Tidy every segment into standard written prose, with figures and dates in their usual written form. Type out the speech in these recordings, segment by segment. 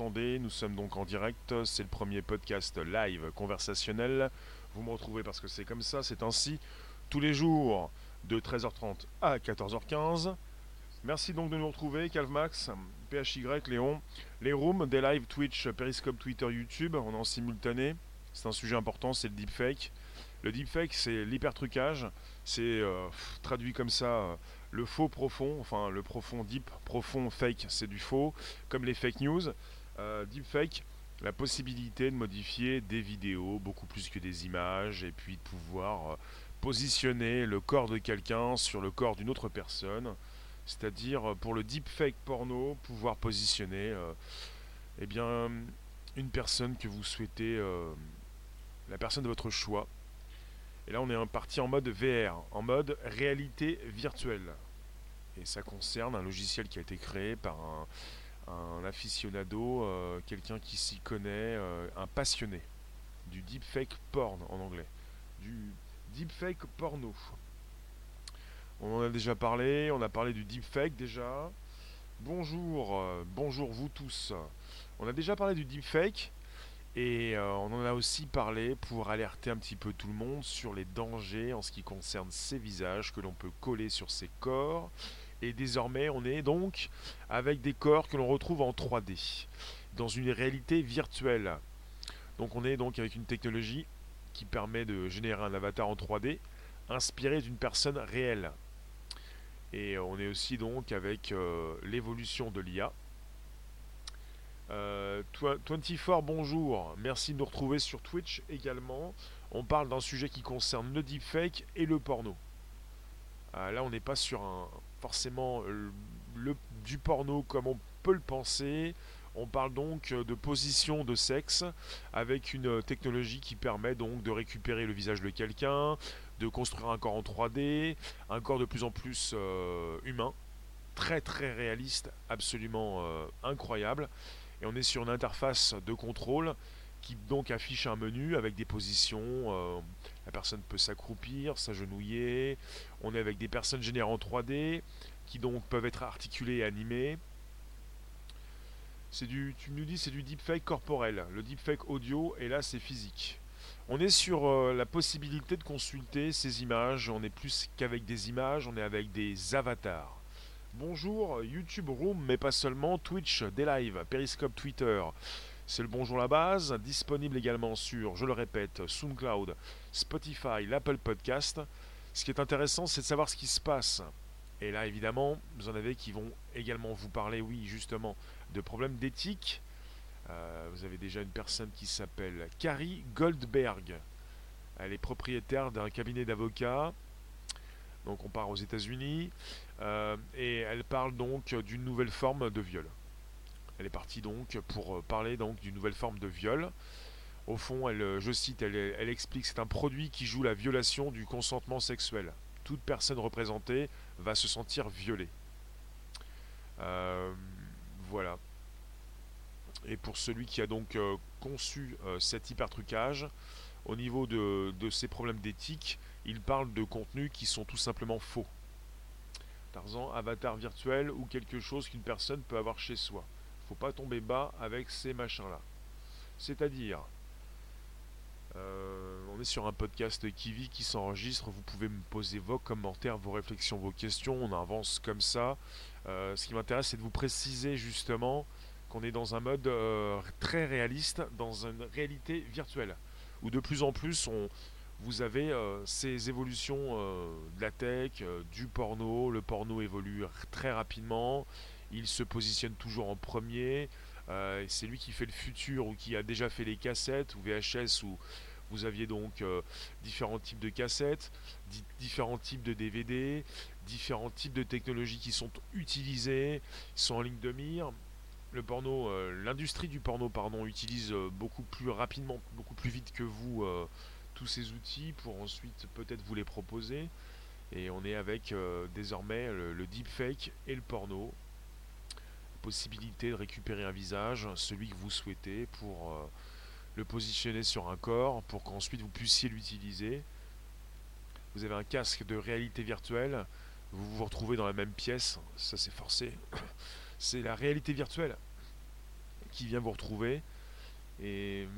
entendez, nous sommes donc en direct, c'est le premier podcast live conversationnel. Vous me retrouvez parce que c'est comme ça, c'est ainsi, tous les jours de 13h30 à 14h15. Merci donc de nous retrouver, Calvmax, PHY, Léon, les rooms, des lives Twitch, Periscope, Twitter, YouTube, on est en simultané. C'est un sujet important, c'est le deepfake. Le deepfake, c'est l'hypertrucage, c'est traduit comme ça, le faux profond, enfin le profond deep, profond fake, c'est du faux, comme les fake news. Deepfake, la possibilité de modifier des vidéos, beaucoup plus que des images, et puis de pouvoir positionner le corps de quelqu'un sur le corps d'une autre personne, c'est-à-dire pour le deepfake porno, pouvoir positionner eh bien, une personne que vous souhaitez, la personne de votre choix. Et là, on est parti en mode VR, en mode réalité virtuelle. Et ça concerne un logiciel qui a été créé par un aficionado, quelqu'un qui s'y connaît, un passionné du deepfake porn en anglais, du deepfake porno. On en a déjà parlé, on a parlé du deepfake déjà. Bonjour, bonjour vous tous. On a déjà parlé du deepfake. Et on en a aussi parlé pour alerter un petit peu tout le monde sur les dangers en ce qui concerne ces visages que l'on peut coller sur ces corps. Et désormais, on est donc avec des corps que l'on retrouve en 3D, dans une réalité virtuelle. Donc on est donc avec une technologie qui permet de générer un avatar en 3D, inspiré d'une personne réelle. Et on est aussi donc avec l'évolution de l'IA. 24, bonjour, merci de nous retrouver sur Twitch également. On parle d'un sujet qui concerne le deepfake et le porno. Là on n'est pas sur forcément du porno comme on peut le penser. On parle donc de position de sexe avec une technologie qui permet donc de récupérer le visage de quelqu'un, de construire un corps en 3D, un corps de plus en plus humain, très très réaliste, absolument incroyable. Et on est sur une interface de contrôle qui donc affiche un menu avec des positions. La personne peut s'accroupir, s'agenouiller. On est avec des personnes générées en 3D qui donc peuvent être articulées et animées. Tu nous dis c'est du deepfake corporel, le deepfake audio, et là c'est physique. On est sur la possibilité de consulter ces images. On est plus qu'avec des images, on est avec des avatars. Bonjour, YouTube Room, mais pas seulement, Twitch, des lives, Periscope, Twitter, c'est le bonjour la base, disponible également sur, je le répète, SoundCloud, Spotify, l'Apple Podcast. Ce qui est intéressant, c'est de savoir ce qui se passe. Et là, évidemment, vous en avez qui vont également vous parler, oui, justement, de problèmes d'éthique. Vous avez déjà une personne qui s'appelle Carrie Goldberg. Elle est propriétaire d'un cabinet d'avocats. Donc on part aux États-Unis et elle parle donc d'une nouvelle forme de viol. Elle est partie donc pour parler donc d'une nouvelle forme de viol. Au fond, je cite, elle explique, c'est un produit qui joue la violation du consentement sexuel. Toute personne représentée va se sentir violée. Voilà. Et pour celui qui a donc conçu cet hypertrucage, au niveau de ces problèmes d'éthique, il parle de contenus qui sont tout simplement faux. Tarzan, avatar virtuel ou quelque chose qu'une personne peut avoir chez soi. Faut pas tomber bas avec ces machins-là. C'est-à-dire, on est sur un podcast Kiwi qui s'enregistre. Vous pouvez me poser vos commentaires, vos réflexions, vos questions. On avance comme ça. Ce qui m'intéresse, c'est de vous préciser justement qu'on est dans un mode très réaliste, dans une réalité virtuelle, où de plus en plus vous avez ces évolutions de la tech, du porno. Le porno évolue très rapidement, il se positionne toujours en premier, c'est lui qui fait le futur ou qui a déjà fait les cassettes ou VHS, où vous aviez donc différents types de cassettes, différents types de DVD, différents types de technologies qui sont utilisées, sont en ligne de mire. Le porno, l'industrie du porno, pardon, utilise beaucoup plus rapidement, beaucoup plus vite que vous tous ces outils pour ensuite peut-être vous les proposer. Et on est avec désormais le deepfake et le porno. Possibilité de récupérer un visage, celui que vous souhaitez, pour le positionner sur un corps, pour qu'ensuite vous puissiez l'utiliser. Vous avez un casque de réalité virtuelle, vous vous retrouvez dans la même pièce, ça c'est forcé. C'est la réalité virtuelle. qui vient vous retrouver. Et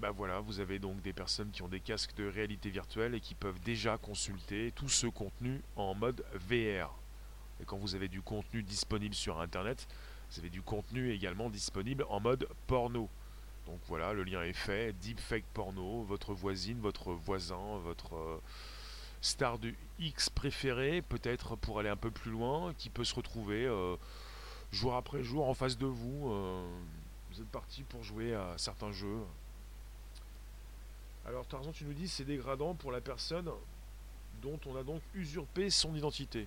bah voilà, vous avez donc des personnes qui ont des casques de réalité virtuelle et qui peuvent déjà consulter tout ce contenu en mode VR. Et quand vous avez du contenu disponible sur Internet, vous avez du contenu également disponible en mode porno. Donc voilà, le lien est fait, Deep Fake Porno, votre voisine, votre voisin, votre star du X préféré, peut-être pour aller un peu plus loin, qui peut se retrouver jour après jour en face de vous. Vous êtes parti pour jouer à certains jeux. Alors Tarzan, tu nous dis, c'est dégradant pour la personne dont on a donc usurpé son identité.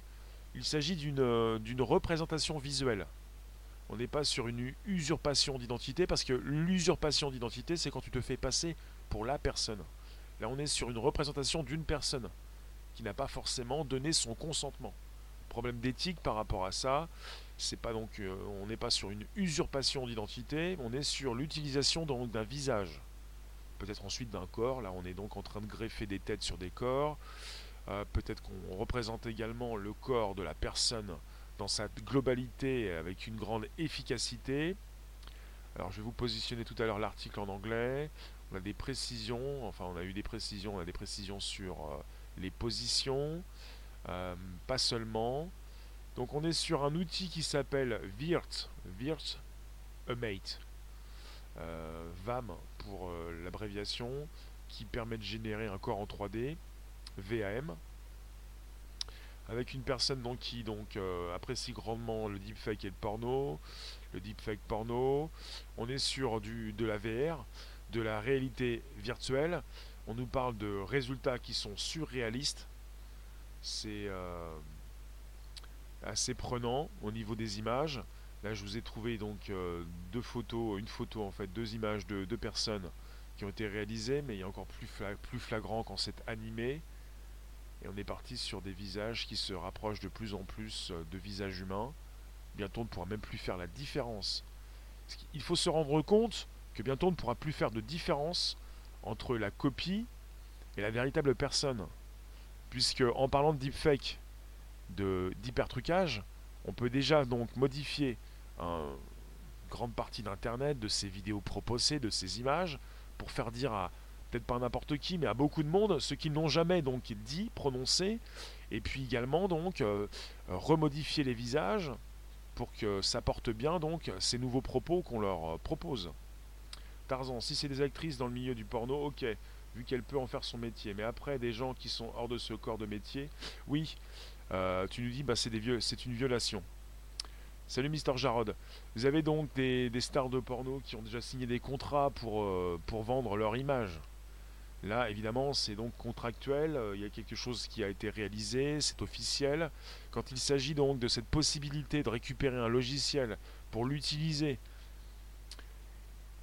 Il s'agit d'une représentation visuelle. On n'est pas sur une usurpation d'identité, parce que l'usurpation d'identité, c'est quand tu te fais passer pour la personne. Là, on est sur une représentation d'une personne qui n'a pas forcément donné son consentement. Problème d'éthique par rapport à ça, c'est pas donc, on n'est pas sur une usurpation d'identité, on est sur l'utilisation d'un visage. Peut-être ensuite d'un corps, là on est donc en train de greffer des têtes sur des corps. Peut-être qu'on représente également le corps de la personne dans sa globalité avec une grande efficacité. Alors je vais vous positionner tout à l'heure l'article en anglais. On a des précisions, enfin on a eu des précisions, on a des précisions sur les positions, pas seulement. Donc on est sur un outil qui s'appelle Virt-A-Mate. VAM pour l'abréviation, qui permet de générer un corps en 3D, VAM, avec une personne donc, qui donc, apprécie grandement le deepfake et le porno. Le deepfake porno, on est sur de la VR, de la réalité virtuelle. On nous parle de résultats qui sont surréalistes. C'est assez prenant au niveau des images. Là, je vous ai trouvé donc deux images de deux personnes qui ont été réalisées, mais il y a encore plus flagrant quand c'est animé. Et on est parti sur des visages qui se rapprochent de plus en plus de visages humains. Bientôt, on ne pourra même plus faire la différence. Il faut se rendre compte que bientôt, on ne pourra plus faire de différence entre la copie et la véritable personne. Puisque en parlant de deepfake, d'hypertrucage, on peut déjà donc modifier une grande partie d'Internet, de ces vidéos proposées, de ces images, pour faire dire à, peut-être pas n'importe qui, mais à beaucoup de monde, ce qu'ils n'ont jamais donc dit, prononcé, et puis également donc remodifier les visages pour que ça porte bien donc ces nouveaux propos qu'on leur propose. Tarzan, si c'est des actrices dans le milieu du porno, ok, vu qu'elle peut en faire son métier, mais après des gens qui sont hors de ce corps de métier, oui. Tu nous dis, bah, c'est une violation. Salut Mister Jarod. Vous avez donc des stars de porno qui ont déjà signé des contrats pour vendre leur image. Là, évidemment, c'est donc contractuel. Il y a quelque chose qui a été réalisé, c'est officiel. Quand il s'agit donc de cette possibilité de récupérer un logiciel pour l'utiliser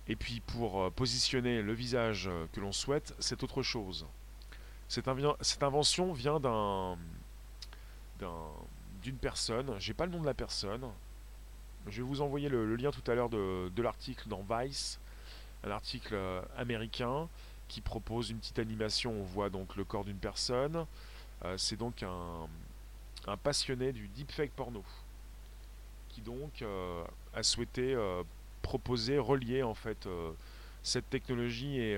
et puis pour positionner le visage que l'on souhaite, c'est autre chose. Cette invention vient d'une personne, j'ai pas le nom de la personne. Je vais vous envoyer le lien tout à l'heure de l'article dans Vice, un article américain qui propose une petite animation. On voit donc le corps d'une personne. C'est donc un passionné du deepfake porno qui donc a souhaité proposer, relier en fait cette technologie et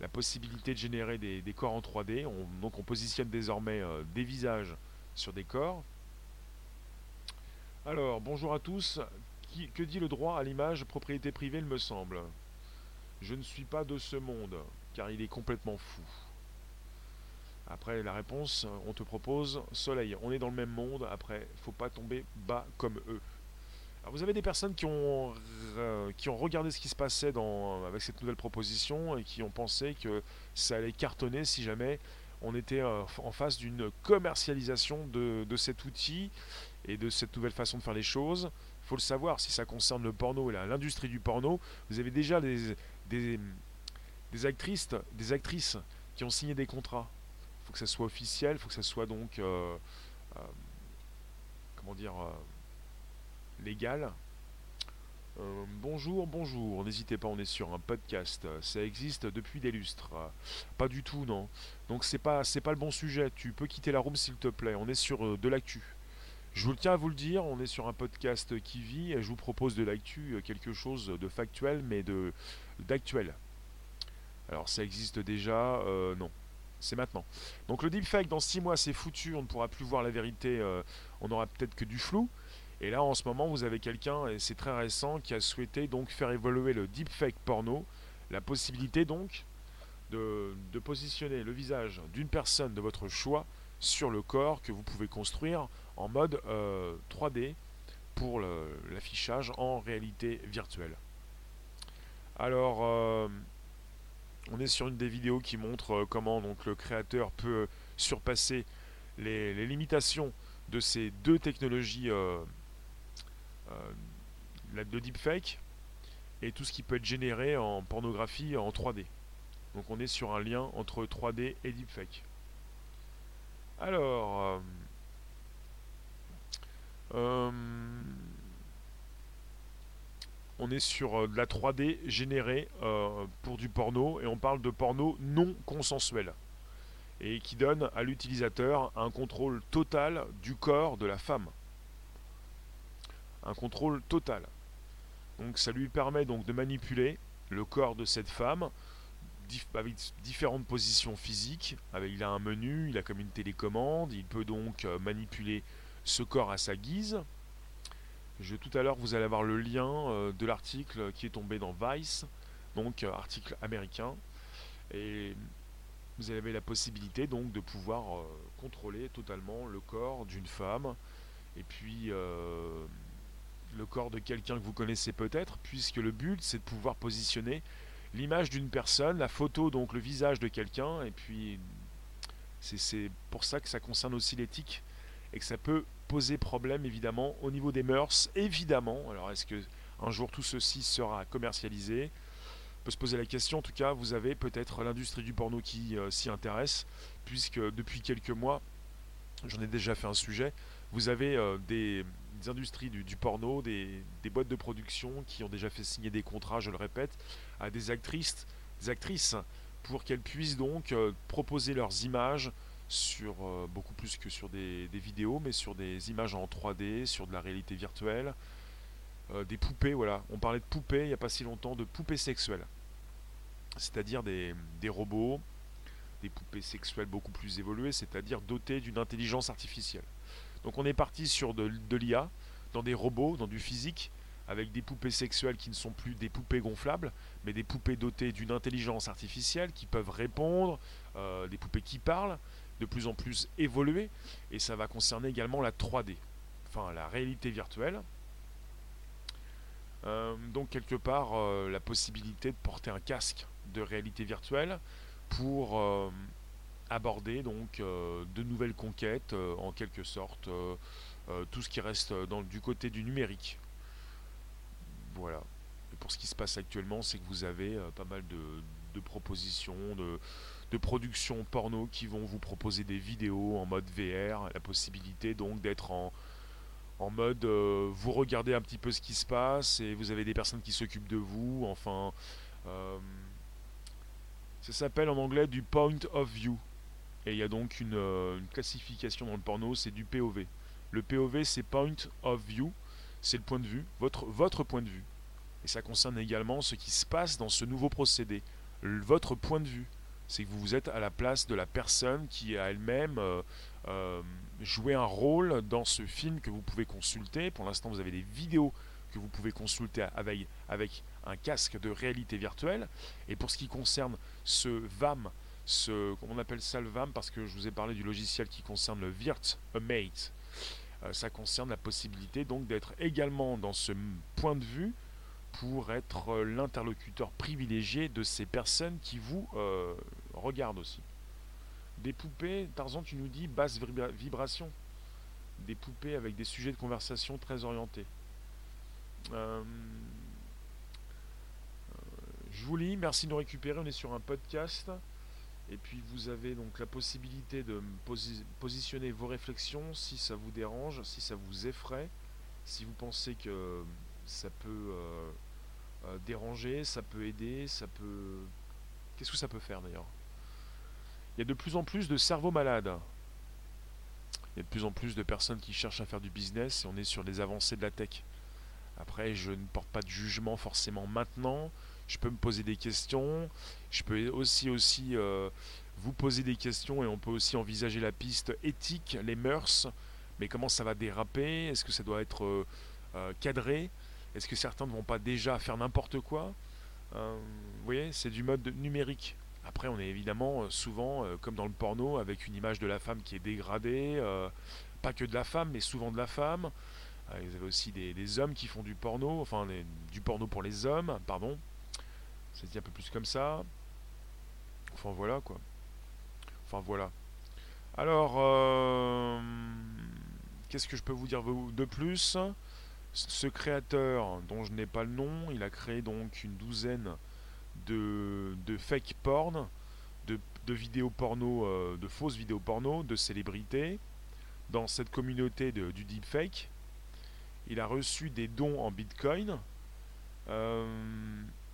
la possibilité de générer des corps en 3D. Donc on positionne désormais des visages sur des corps. Alors, bonjour à tous. Que dit le droit à l'image, propriété privée, il me semble. Je ne suis pas de ce monde, car il est complètement fou. Après la réponse, on te propose soleil. On est dans le même monde, après, faut pas tomber bas comme eux. Alors, vous avez des personnes qui ont regardé ce qui se passait avec cette nouvelle proposition et qui ont pensé que ça allait cartonner si jamais on était en face d'une commercialisation de cet outil et de cette nouvelle façon de faire les choses. Il faut le savoir, si ça concerne le porno et l'industrie du porno, vous avez déjà des actrices qui ont signé des contrats. Il faut que ça soit officiel, il faut que ça soit donc légal. Bonjour, n'hésitez pas, on est sur un podcast, ça existe depuis des lustres, pas du tout non, donc c'est pas le bon sujet, tu peux quitter la room s'il te plaît, on est sur de l'actu. Je vous tiens à vous le dire, on est sur un podcast qui vit et je vous propose de l'actu, quelque chose de factuel mais d'actuel. Alors ça existe déjà, non, c'est maintenant. Donc le deepfake dans 6 mois c'est foutu, on ne pourra plus voir la vérité, on n'aura peut-être que du flou. Et là en ce moment vous avez quelqu'un, et c'est très récent, qui a souhaité donc faire évoluer le deepfake porno, la possibilité donc de positionner le visage d'une personne de votre choix sur le corps que vous pouvez construire en mode 3D pour l'affichage en réalité virtuelle. Alors, on est sur une des vidéos qui montre comment donc, le créateur peut surpasser les limitations de ces deux technologies, le deepfake et tout ce qui peut être généré en pornographie en 3D. Donc on est sur un lien entre 3D et deepfake. Alors, on est sur de la 3D générée pour du porno et on parle de porno non consensuel et qui donne à l'utilisateur un contrôle total du corps de la femme. Un contrôle total. Donc ça lui permet donc de manipuler le corps de cette femme avec différentes positions physiques. Il a un menu, il a comme une télécommande, il peut donc manipuler ce corps à sa guise. Tout à l'heure, vous allez avoir le lien de l'article qui est tombé dans Vice, donc article américain. Et vous avez la possibilité donc de pouvoir contrôler totalement le corps d'une femme et puis le corps de quelqu'un que vous connaissez peut-être, puisque le but c'est de pouvoir positionner l'image d'une personne, la photo, donc le visage de quelqu'un, et puis c'est pour ça que ça concerne aussi l'éthique, et que ça peut poser problème évidemment au niveau des mœurs, évidemment. Alors est-ce que un jour tout ceci sera commercialisé? On peut se poser la question. En tout cas, vous avez peut-être l'industrie du porno qui s'y intéresse, puisque depuis quelques mois, j'en ai déjà fait un sujet, vous avez des industries du porno, des boîtes de production qui ont déjà fait signer des contrats, je le répète, à des actrices pour qu'elles puissent donc proposer leurs images sur beaucoup plus que sur des vidéos, mais sur des images en 3D, sur de la réalité virtuelle, des poupées, voilà. On parlait de poupées il n'y a pas si longtemps, de poupées sexuelles, c'est-à-dire des robots, des poupées sexuelles beaucoup plus évoluées, c'est-à-dire dotées d'une intelligence artificielle. Donc on est parti sur de l'IA, dans des robots, dans du physique, avec des poupées sexuelles qui ne sont plus des poupées gonflables, mais des poupées dotées d'une intelligence artificielle qui peuvent répondre, des poupées qui parlent, de plus en plus évoluées, et ça va concerner également la 3D, enfin la réalité virtuelle. Donc quelque part, la possibilité de porter un casque de réalité virtuelle pour aborder donc de nouvelles conquêtes, en quelque sorte, tout ce qui reste du côté du numérique. Voilà. Et pour ce qui se passe actuellement, c'est que vous avez pas mal de propositions, de productions porno qui vont vous proposer des vidéos en mode VR, la possibilité donc d'être en mode vous regardez un petit peu ce qui se passe et vous avez des personnes qui s'occupent de vous, enfin ça s'appelle en anglais du point of view. Et il y a donc une classification dans le porno, c'est du POV. Le POV, c'est point of view, c'est le point de vue, votre point de vue. Et ça concerne également ce qui se passe dans ce nouveau procédé. Votre point de vue, c'est que vous êtes à la place de la personne qui a elle-même joué un rôle dans ce film que vous pouvez consulter. Pour l'instant, vous avez des vidéos que vous pouvez consulter avec un casque de réalité virtuelle. Et pour ce qui concerne ce VAM, on appelle ça le VAM parce que je vous ai parlé du logiciel qui concerne le Virt-A-Mate. Ça concerne la possibilité donc d'être également dans ce point de vue pour être l'interlocuteur privilégié de ces personnes qui vous regardent aussi. Des poupées, Tarzan, tu nous dis basse vibration. Des poupées avec des sujets de conversation très orientés. Je vous lis, merci de nous récupérer, on est sur un podcast. Et puis vous avez donc la possibilité de positionner vos réflexions si ça vous dérange, si ça vous effraie, si vous pensez que ça peut déranger, ça peut aider, ça peut... Qu'est-ce que ça peut faire d'ailleurs ? Il y a de plus en plus de cerveaux malades. il y a de plus en plus de personnes qui cherchent à faire du business et on est sur les avancées de la tech. Après, je ne porte pas de jugement forcément maintenant. Je peux me poser des questions. Je peux aussi vous poser des questions et on peut aussi envisager la piste éthique, les mœurs. Mais comment ça va déraper? Est-ce que ça doit être cadré? Est-ce que certains ne vont pas déjà faire n'importe quoi? Vous voyez, c'est du mode numérique. Après, on est évidemment souvent, comme dans le porno, avec une image de la femme qui est dégradée. Pas que de la femme, mais souvent de la femme. Vous avez aussi des hommes qui font du porno, enfin du porno pour les hommes, pardon. C'est dit un peu plus comme ça. Enfin voilà quoi. Enfin voilà. Alors, qu'est-ce que je peux vous dire de plus ? Ce créateur dont je n'ai pas le nom, il a créé donc une douzaine de fake porn, de vidéos porno, de fausses vidéos porno, de célébrités, dans cette communauté du deep fake. Il a reçu des dons en bitcoin.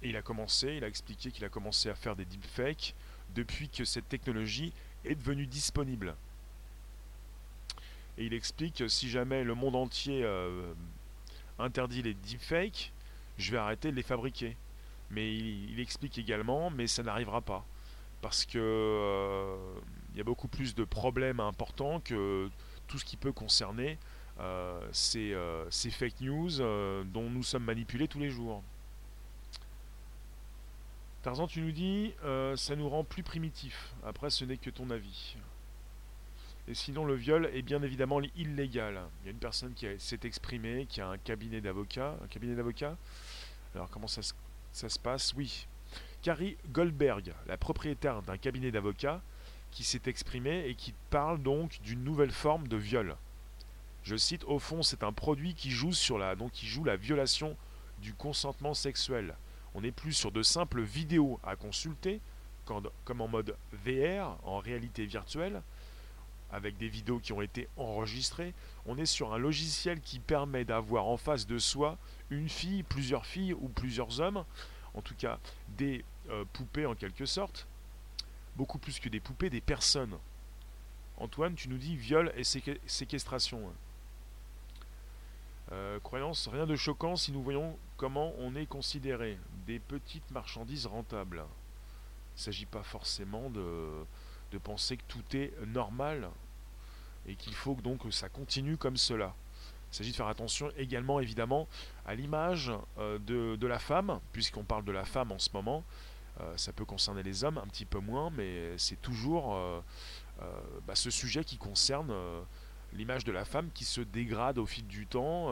Et il a expliqué qu'il a commencé à faire des deep fakes depuis que cette technologie est devenue disponible. Et il explique que si jamais le monde entier interdit les deepfakes, je vais arrêter de les fabriquer. Mais il explique également, mais ça n'arrivera pas. Parce que il y a beaucoup plus de problèmes importants que tout ce qui peut concerner ces fake news dont nous sommes manipulés tous les jours. Tarzan, tu nous dis, ça nous rend plus primitifs. Après, ce n'est que ton avis. Et sinon, le viol est bien évidemment illégal. Il y a une personne qui s'est exprimée, qui a un cabinet d'avocats. Un cabinet d'avocats. Alors, comment ça se passe? Oui. Carrie Goldberg, la propriétaire d'un cabinet d'avocats, qui s'est exprimée et qui parle donc d'une nouvelle forme de viol. Je cite, au fond, c'est un produit qui joue la violation du consentement sexuel. On n'est plus sur de simples vidéos à consulter, comme en mode VR, en réalité virtuelle, avec des vidéos qui ont été enregistrées. On est sur un logiciel qui permet d'avoir en face de soi une fille, plusieurs filles ou plusieurs hommes, en tout cas des poupées en quelque sorte, beaucoup plus que des poupées, des personnes. Antoine, tu nous dis viol et séquestration. Croyance, rien de choquant si nous voyons comment on est considéré. Des petites marchandises rentables. Il ne s'agit pas forcément de penser que tout est normal et qu'il faut donc que ça continue comme cela. Il s'agit de faire attention également évidemment à l'image de la femme, puisqu'on parle de la femme en ce moment. Ça peut concerner les hommes un petit peu moins, mais c'est toujours ce sujet qui concerne l'image de la femme qui se dégrade au fil du temps,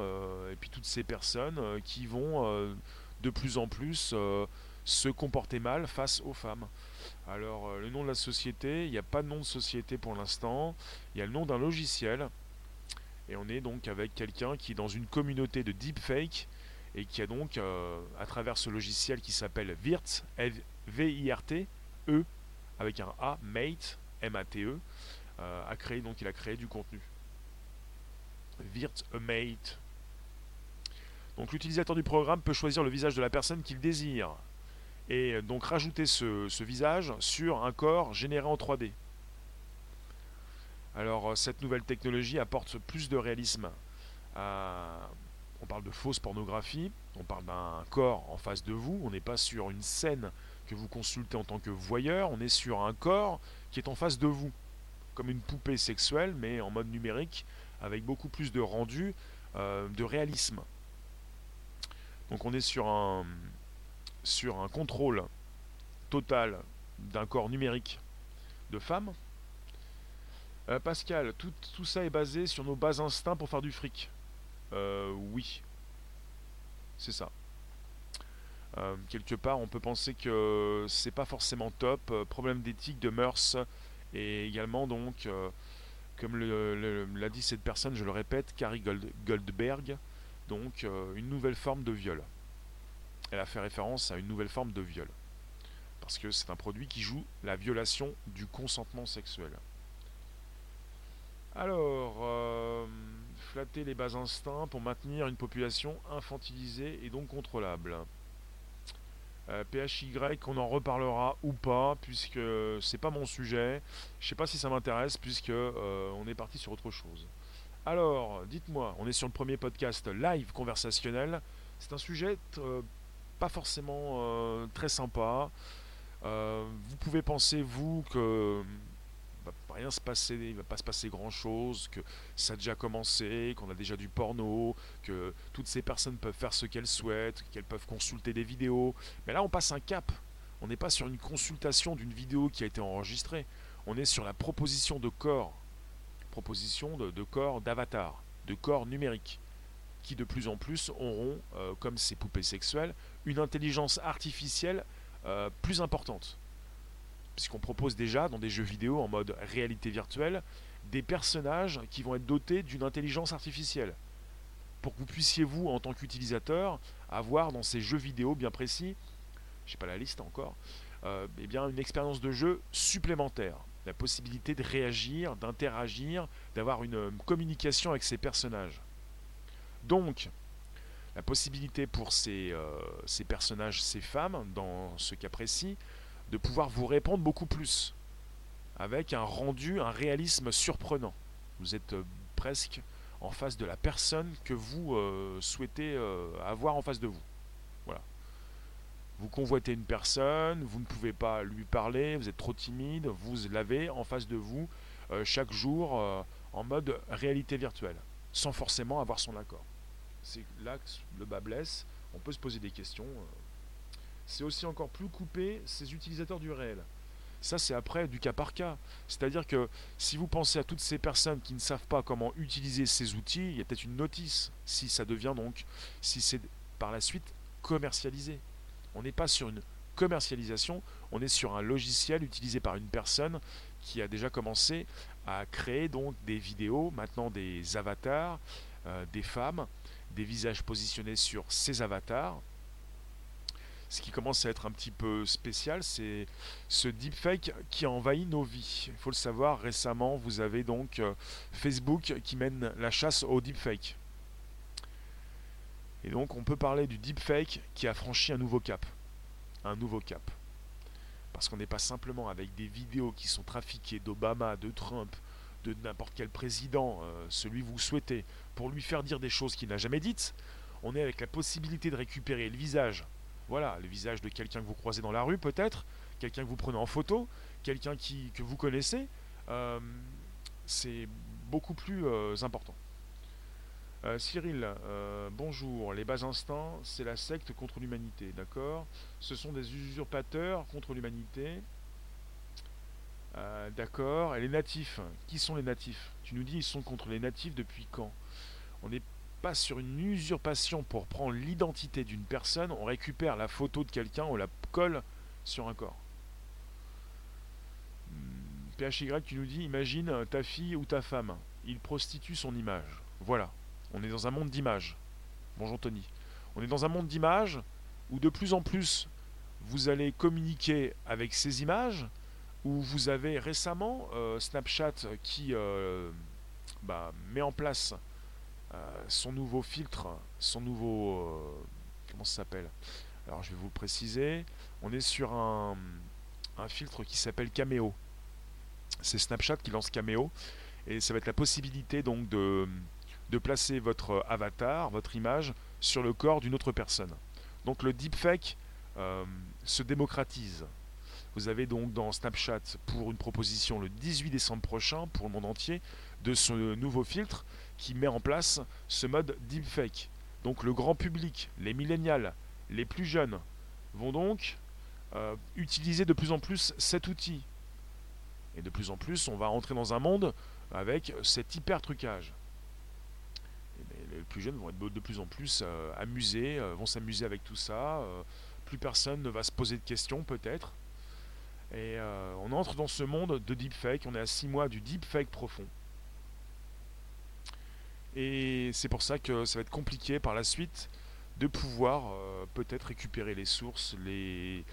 et puis toutes ces personnes qui vont de plus en plus se comporter mal face aux femmes. Alors, le nom de la société, il n'y a pas de nom de société pour l'instant, il y a le nom d'un logiciel, et on est donc avec quelqu'un qui est dans une communauté de deepfake, et qui a donc, à travers ce logiciel qui s'appelle Virt, V-I-R-T-E, avec un A, Mate, M-A-T-E, il a créé du contenu. Virt-A-Mate. Donc l'utilisateur du programme peut choisir le visage de la personne qu'il désire et donc rajouter ce visage sur un corps généré en 3D. Alors cette nouvelle technologie apporte plus de réalisme. On parle de fausse pornographie, on parle d'un corps en face de vous, on n'est pas sur une scène que vous consultez en tant que voyeur, on est sur un corps qui est en face de vous, comme une poupée sexuelle, mais en mode numérique, avec beaucoup plus de rendu, de réalisme. Donc on est sur un contrôle total d'un corps numérique de femme. Pascal, tout ça est basé sur nos bas instincts pour faire du fric. Oui, c'est ça. Quelque part, on peut penser que c'est pas forcément top. Problème d'éthique, de mœurs, et également donc, comme l'a dit cette personne, je le répète, Carrie Goldberg, donc une nouvelle forme de viol. Elle a fait référence à une nouvelle forme de viol. Parce que c'est un produit qui joue la violation du consentement sexuel. Alors, flatter les bas instincts pour maintenir une population infantilisée et donc contrôlable. PHY, qu'on en reparlera ou pas, puisque c'est pas mon sujet. Je sais pas si ça m'intéresse, puisque on est parti sur autre chose. Alors, dites-moi, on est sur le premier podcast live conversationnel. C'est un sujet pas forcément très sympa. Vous pouvez penser, vous, que rien se passer, il va pas se passer grand chose, que ça a déjà commencé, qu'on a déjà du porno, que toutes ces personnes peuvent faire ce qu'elles souhaitent, qu'elles peuvent consulter des vidéos. Mais là, on passe un cap. On n'est pas sur une consultation d'une vidéo qui a été enregistrée. On est sur la proposition de corps, proposition de corps d'avatar, de corps numérique, qui de plus en plus auront, comme ces poupées sexuelles, une intelligence artificielle plus importante. Puisqu'on propose déjà dans des jeux vidéo en mode réalité virtuelle des personnages qui vont être dotés d'une intelligence artificielle pour que vous puissiez, vous, en tant qu'utilisateur, avoir dans ces jeux vidéo bien précis, je sais pas la liste encore, eh bien une expérience de jeu supplémentaire, la possibilité de réagir, d'interagir, d'avoir une communication avec ces personnages. Donc, la possibilité pour ces personnages, ces femmes, dans ce cas précis, de pouvoir vous répondre beaucoup plus, avec un rendu, un réalisme surprenant. Vous êtes presque en face de la personne que vous souhaitez avoir en face de vous. Voilà. Vous convoitez une personne, vous ne pouvez pas lui parler, vous êtes trop timide, vous l'avez en face de vous chaque jour en mode réalité virtuelle, sans forcément avoir son accord. C'est là que le bas blesse, on peut se poser des questions. C'est aussi encore plus couper ces utilisateurs du réel. Ça, c'est après du cas par cas. C'est-à-dire que si vous pensez à toutes ces personnes qui ne savent pas comment utiliser ces outils, il y a peut-être une notice si ça devient donc, si c'est par la suite commercialisé. On n'est pas sur une commercialisation, on est sur un logiciel utilisé par une personne qui a déjà commencé à créer donc des vidéos, maintenant des avatars, des femmes, des visages positionnés sur ces avatars. Ce qui commence à être un petit peu spécial, c'est ce deepfake qui envahit nos vies. Il faut le savoir, récemment, vous avez donc Facebook qui mène la chasse au deepfake. Et donc, on peut parler du deepfake qui a franchi un nouveau cap. Un nouveau cap. Parce qu'on n'est pas simplement avec des vidéos qui sont trafiquées d'Obama, de Trump, de n'importe quel président, celui que vous souhaitez, pour lui faire dire des choses qu'il n'a jamais dites. On est avec la possibilité de récupérer le visage. Voilà, le visage de quelqu'un que vous croisez dans la rue peut-être, quelqu'un que vous prenez en photo, quelqu'un que vous connaissez, c'est beaucoup plus important. Cyril, bonjour, les bas instincts, c'est la secte contre l'humanité, d'accord ? Ce sont des usurpateurs contre l'humanité, d'accord ? Et les natifs, qui sont les natifs ? Tu nous dis, ils sont contre les natifs depuis quand ? On est pas sur une usurpation pour prendre l'identité d'une personne, on récupère la photo de quelqu'un, on la colle sur un corps. PHY qui nous dit, imagine ta fille ou ta femme, il prostitue son image. Voilà, on est dans un monde d'images. Bonjour Tony. On est dans un monde d'images où de plus en plus vous allez communiquer avec ces images, où vous avez récemment Snapchat qui met en place son nouveau filtre, son nouveau... comment ça s'appelle ? Alors je vais vous le préciser. On est sur un filtre qui s'appelle Cameo. C'est Snapchat qui lance Cameo. Et ça va être la possibilité donc de placer votre avatar, votre image, sur le corps d'une autre personne. Donc le deepfake se démocratise. Vous avez donc dans Snapchat pour une proposition le 18 décembre prochain, pour le monde entier, de ce nouveau filtre qui met en place ce mode deepfake. Donc le grand public, les millénials, les plus jeunes, vont donc utiliser de plus en plus cet outil. Et de plus en plus, on va rentrer dans un monde avec cet hyper trucage. Et les plus jeunes vont être de plus en plus amusés, vont s'amuser avec tout ça. Plus personne ne va se poser de questions peut-être. Et on entre dans ce monde de deepfake, on est à 6 mois du deepfake profond. Et c'est pour ça que ça va être compliqué par la suite de pouvoir peut-être récupérer les sources, les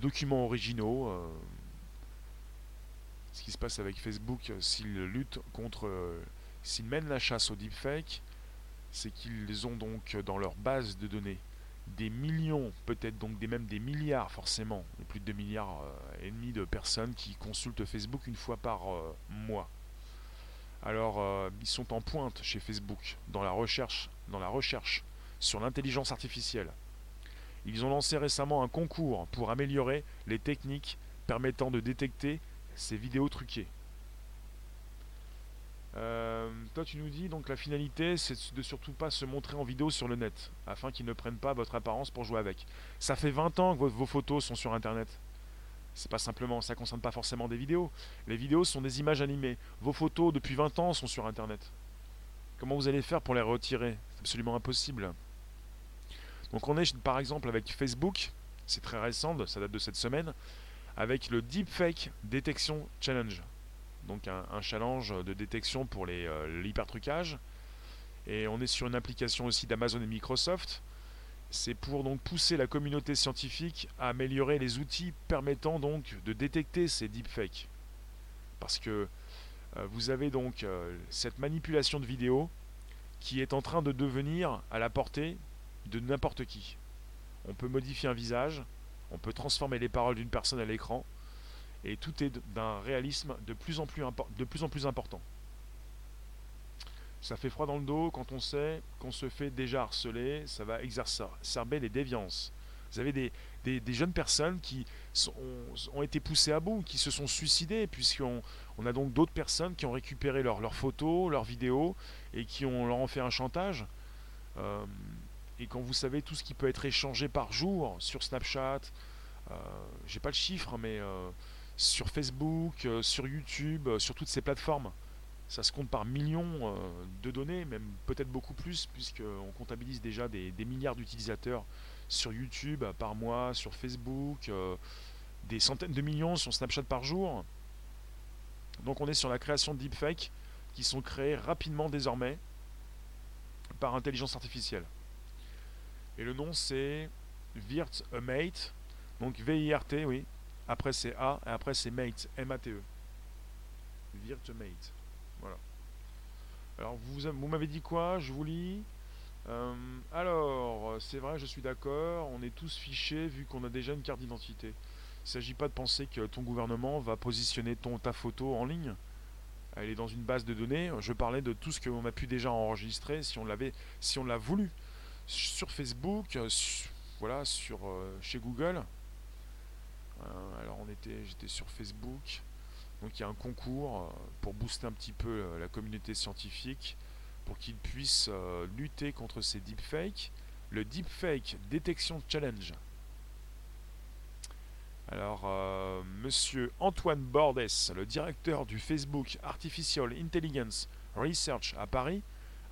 documents originaux. Ce qui se passe avec Facebook, s'ils luttent contre... s'ils mènent la chasse au deepfake, c'est qu'ils les ont donc dans leur base de données. des millions, peut-être donc même des milliards forcément, plus de 2 milliards et demi de personnes qui consultent Facebook une fois par mois. Alors, ils sont en pointe chez Facebook dans la recherche sur l'intelligence artificielle. Ils ont lancé récemment un concours pour améliorer les techniques permettant de détecter ces vidéos truquées. Toi, tu nous dis donc la finalité, c'est de surtout pas se montrer en vidéo sur le net, afin qu'ils ne prennent pas votre apparence pour jouer avec. Ça fait 20 ans que vos photos sont sur Internet. C'est pas simplement, ça concerne pas forcément des vidéos. Les vidéos sont des images animées. Vos photos depuis 20 ans sont sur Internet. Comment vous allez faire pour les retirer? C'est absolument impossible. Donc on est par exemple avec Facebook, c'est très récent, ça date de cette semaine, avec le Deep Fake Detection Challenge. Donc un challenge de détection pour l'hypertrucage. Et on est sur une application aussi d'Amazon et Microsoft. C'est pour donc pousser la communauté scientifique à améliorer les outils permettant donc de détecter ces deepfakes. Parce que vous avez donc cette manipulation de vidéos qui est en train de devenir à la portée de n'importe qui. On peut modifier un visage, on peut transformer les paroles d'une personne à l'écran, et tout est d'un réalisme de plus en plus important. Ça fait froid dans le dos quand on sait qu'on se fait déjà harceler, ça va exacerber les déviances. Vous avez des jeunes personnes qui ont été poussées à bout, qui se sont suicidées, puisqu'on a donc d'autres personnes qui ont récupéré leurs photos, leurs vidéos, et qui leur ont fait un chantage. Et quand vous savez tout ce qui peut être échangé par jour sur Snapchat, j'ai pas le chiffre, mais sur Facebook, sur YouTube, sur toutes ces plateformes, ça se compte par millions de données, même peut-être beaucoup plus, puisqu'on comptabilise déjà des milliards d'utilisateurs sur YouTube par mois, sur Facebook, des centaines de millions sur Snapchat par jour. Donc on est sur la création de deepfakes qui sont créés rapidement désormais par intelligence artificielle. Et le nom c'est Virt-A-Mate, donc V-I-R-T, oui, après c'est A, et après c'est Mate, M-A-T-E. Virt-A-Mate. Voilà. Alors vous m'avez dit quoi? Je vous lis. Alors, c'est vrai, je suis d'accord, on est tous fichés vu qu'on a déjà une carte d'identité. Il ne s'agit pas de penser que ton gouvernement va positionner ta photo en ligne. Elle est dans une base de données. Je parlais de tout ce qu'on a pu déjà enregistrer si on l'a voulu. Sur Facebook, voilà, chez Google. Alors j'étais sur Facebook. Donc il y a un concours pour booster un petit peu la communauté scientifique pour qu'ils puissent lutter contre ces deepfakes. Le Deepfake Detection Challenge. Alors, monsieur Antoine Bordes, le directeur du Facebook Artificial Intelligence Research à Paris,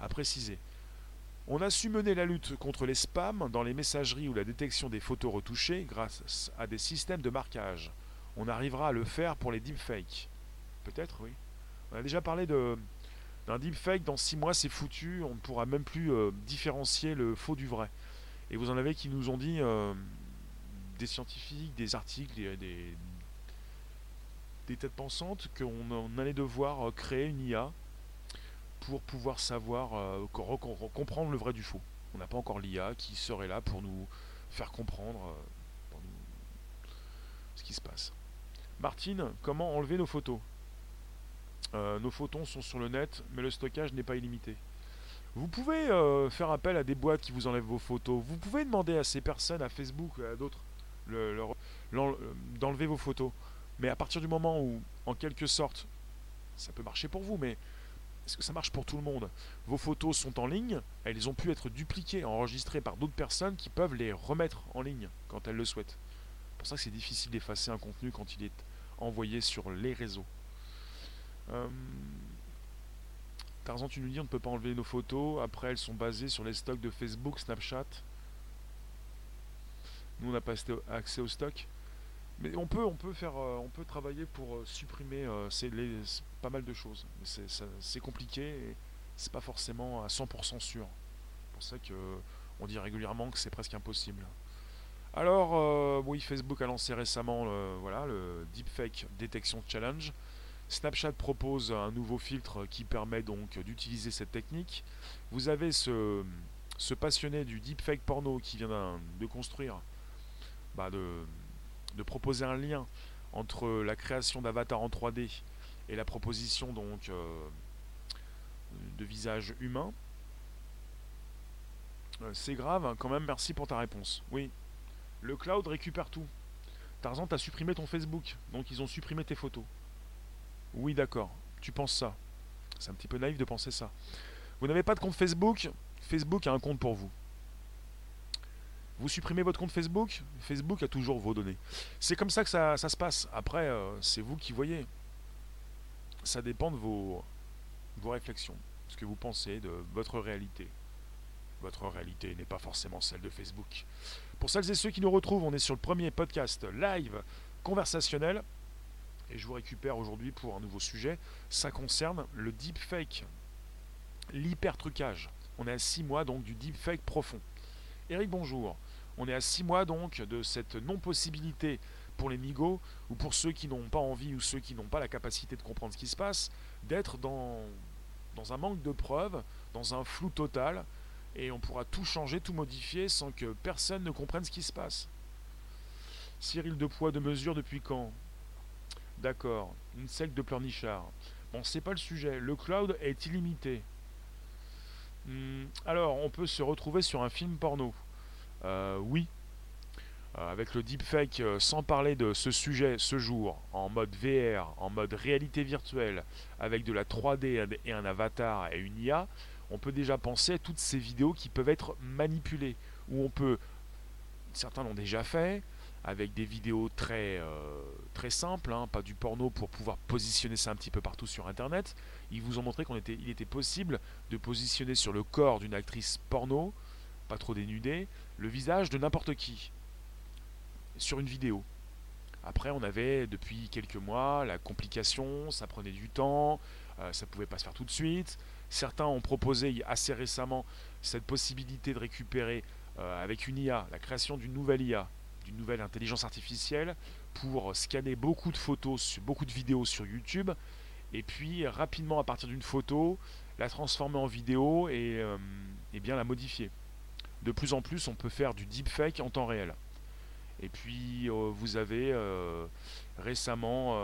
a précisé: on a su mener la lutte contre les spams dans les messageries ou la détection des photos retouchées grâce à des systèmes de marquage. On arrivera à le faire pour les deepfakes. Peut-être, oui. On a déjà parlé d'un deepfake. Dans 6 mois, c'est foutu. On ne pourra même plus différencier le faux du vrai. Et vous en avez qui nous ont dit, des scientifiques, des articles, des têtes pensantes, qu'on allait devoir créer une IA pour pouvoir savoir, comprendre le vrai du faux. On n'a pas encore l'IA qui serait là pour nous faire comprendre ce qui se passe. Martine, comment enlever nos photos? Nos photos sont sur le net, mais le stockage n'est pas illimité. Vous pouvez faire appel à des boîtes qui vous enlèvent vos photos. Vous pouvez demander à ces personnes, à Facebook, à d'autres, d'enlever vos photos. Mais à partir du moment où, en quelque sorte, ça peut marcher pour vous, mais est-ce que ça marche pour tout le monde? Vos photos sont en ligne, elles ont pu être dupliquées, enregistrées par d'autres personnes qui peuvent les remettre en ligne quand elles le souhaitent. C'est pour ça que c'est difficile d'effacer un contenu quand il est envoyé sur les réseaux. Tarzan, tu nous dis on ne peut pas enlever nos photos. Après, elles sont basées sur les stocks de Facebook, Snapchat. Nous, on n'a pas accès aux stocks. Mais on peut travailler pour supprimer pas mal de choses. Mais c'est compliqué et c'est pas forcément à 100% sûr. C'est pour ça qu'on dit régulièrement que c'est presque impossible. Alors, oui, Facebook a lancé récemment le Deepfake Detection Challenge. Snapchat propose un nouveau filtre qui permet donc d'utiliser cette technique. Vous avez ce passionné du deepfake porno qui vient de construire, de proposer un lien entre la création d'avatars en 3D et la proposition donc de visage humain, c'est grave, hein, quand même, merci pour ta réponse. Oui, le cloud récupère tout. Tarzan, t'as supprimé ton Facebook, donc ils ont supprimé tes photos. Oui, d'accord, tu penses ça. C'est un petit peu naïf de penser ça. Vous n'avez pas de compte Facebook, Facebook a un compte pour vous. Vous supprimez votre compte Facebook, Facebook a toujours vos données. C'est comme ça que ça se passe. Après, c'est vous qui voyez. Ça dépend de vos réflexions, ce que vous pensez de votre réalité. Votre réalité n'est pas forcément celle de Facebook. Pour celles et ceux qui nous retrouvent, on est sur le premier podcast live conversationnel. Et je vous récupère aujourd'hui pour un nouveau sujet. Ça concerne le deepfake, l'hyper-trucage. On est à 6 mois donc du deepfake profond. Eric, bonjour. On est à 6 mois donc de cette non-possibilité pour les migos, ou pour ceux qui n'ont pas envie, ou ceux qui n'ont pas la capacité de comprendre ce qui se passe, d'être dans un manque de preuves, dans un flou total, et on pourra tout changer, tout modifier, sans que personne ne comprenne ce qui se passe. Cyril, de poids, de mesure, depuis quand ? D'accord, une secte de pleurnichard. Bon, c'est pas le sujet. Le cloud est illimité. Alors, on peut se retrouver sur un film porno. Oui. Avec le deepfake, sans parler de ce sujet ce jour, en mode VR, en mode réalité virtuelle, avec de la 3D et un avatar et une IA, on peut déjà penser à toutes ces vidéos qui peuvent être manipulées, où on peut... Certains l'ont déjà fait, avec des vidéos très, très simples, hein, pas du porno, pour pouvoir positionner ça un petit peu partout sur Internet. Ils vous ont montré qu'il était possible de positionner sur le corps d'une actrice porno, pas trop dénudée, le visage de n'importe qui, sur une vidéo. Après, on avait depuis quelques mois la complication, ça prenait du temps, ça ne pouvait pas se faire tout de suite. Certains ont proposé assez récemment cette possibilité de récupérer avec une IA, la création d'une nouvelle IA, d'une nouvelle intelligence artificielle, pour scanner beaucoup de photos, beaucoup de vidéos sur YouTube, et puis rapidement à partir d'une photo, la transformer en vidéo et bien la modifier. De plus en plus, on peut faire du deepfake en temps réel. Et puis vous avez récemment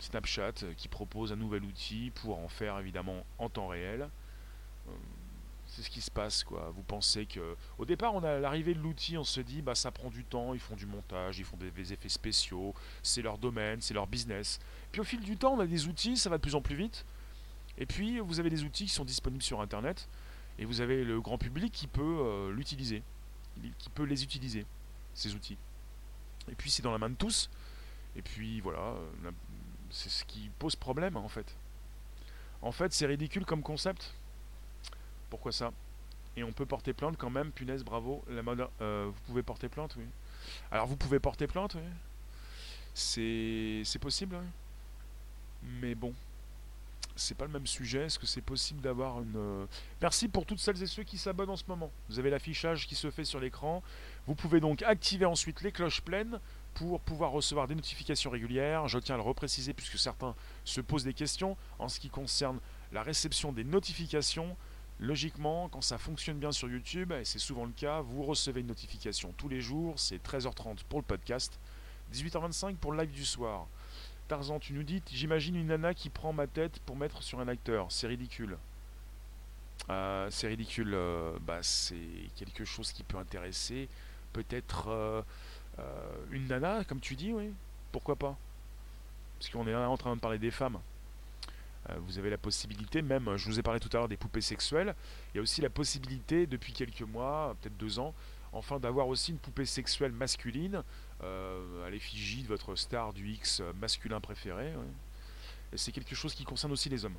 Snapchat qui propose un nouvel outil pour en faire évidemment en temps réel. C'est ce qui se passe, quoi. Vous pensez que... Au départ, on a l'arrivée de l'outil, on se dit ça prend du temps, ils font du montage, ils font des effets spéciaux, c'est leur domaine, c'est leur business. Puis au fil du temps, on a des outils, ça va de plus en plus vite. Et puis vous avez des outils qui sont disponibles sur Internet et vous avez le grand public qui peut l'utiliser. Qui peut les utiliser, ces outils. Et puis c'est dans la main de tous. Et puis voilà, c'est ce qui pose problème, en fait. En fait, c'est ridicule comme concept. Pourquoi ça ? Et on peut porter plainte quand même, punaise, bravo. Vous pouvez porter plainte, oui. Alors vous pouvez porter plainte, oui. C'est possible, oui. Mais bon, c'est pas le même sujet. Est-ce que c'est possible d'avoir une... Merci pour toutes celles et ceux qui s'abonnent en ce moment. Vous avez l'affichage qui se fait sur l'écran. Vous pouvez donc activer ensuite les cloches pleines pour pouvoir recevoir des notifications régulières. Je tiens à le repréciser puisque certains se posent des questions en ce qui concerne la réception des notifications. Logiquement, quand ça fonctionne bien sur YouTube, et c'est souvent le cas, vous recevez une notification tous les jours. C'est 13h30 pour le podcast, 18h25 pour le live du soir. Tarzan, tu nous dis, j'imagine une nana qui prend ma tête pour mettre sur un acteur. C'est ridicule. C'est ridicule. C'est quelque chose qui peut intéresser. Peut-être une nana, comme tu dis, oui. Pourquoi pas ? Parce qu'on est en train de parler des femmes. Vous avez la possibilité, même, je vous ai parlé tout à l'heure des poupées sexuelles. Il y a aussi la possibilité, depuis quelques mois, peut-être 2 ans, enfin d'avoir aussi une poupée sexuelle masculine à l'effigie de votre star du X masculin préféré. Ouais. Et c'est quelque chose qui concerne aussi les hommes.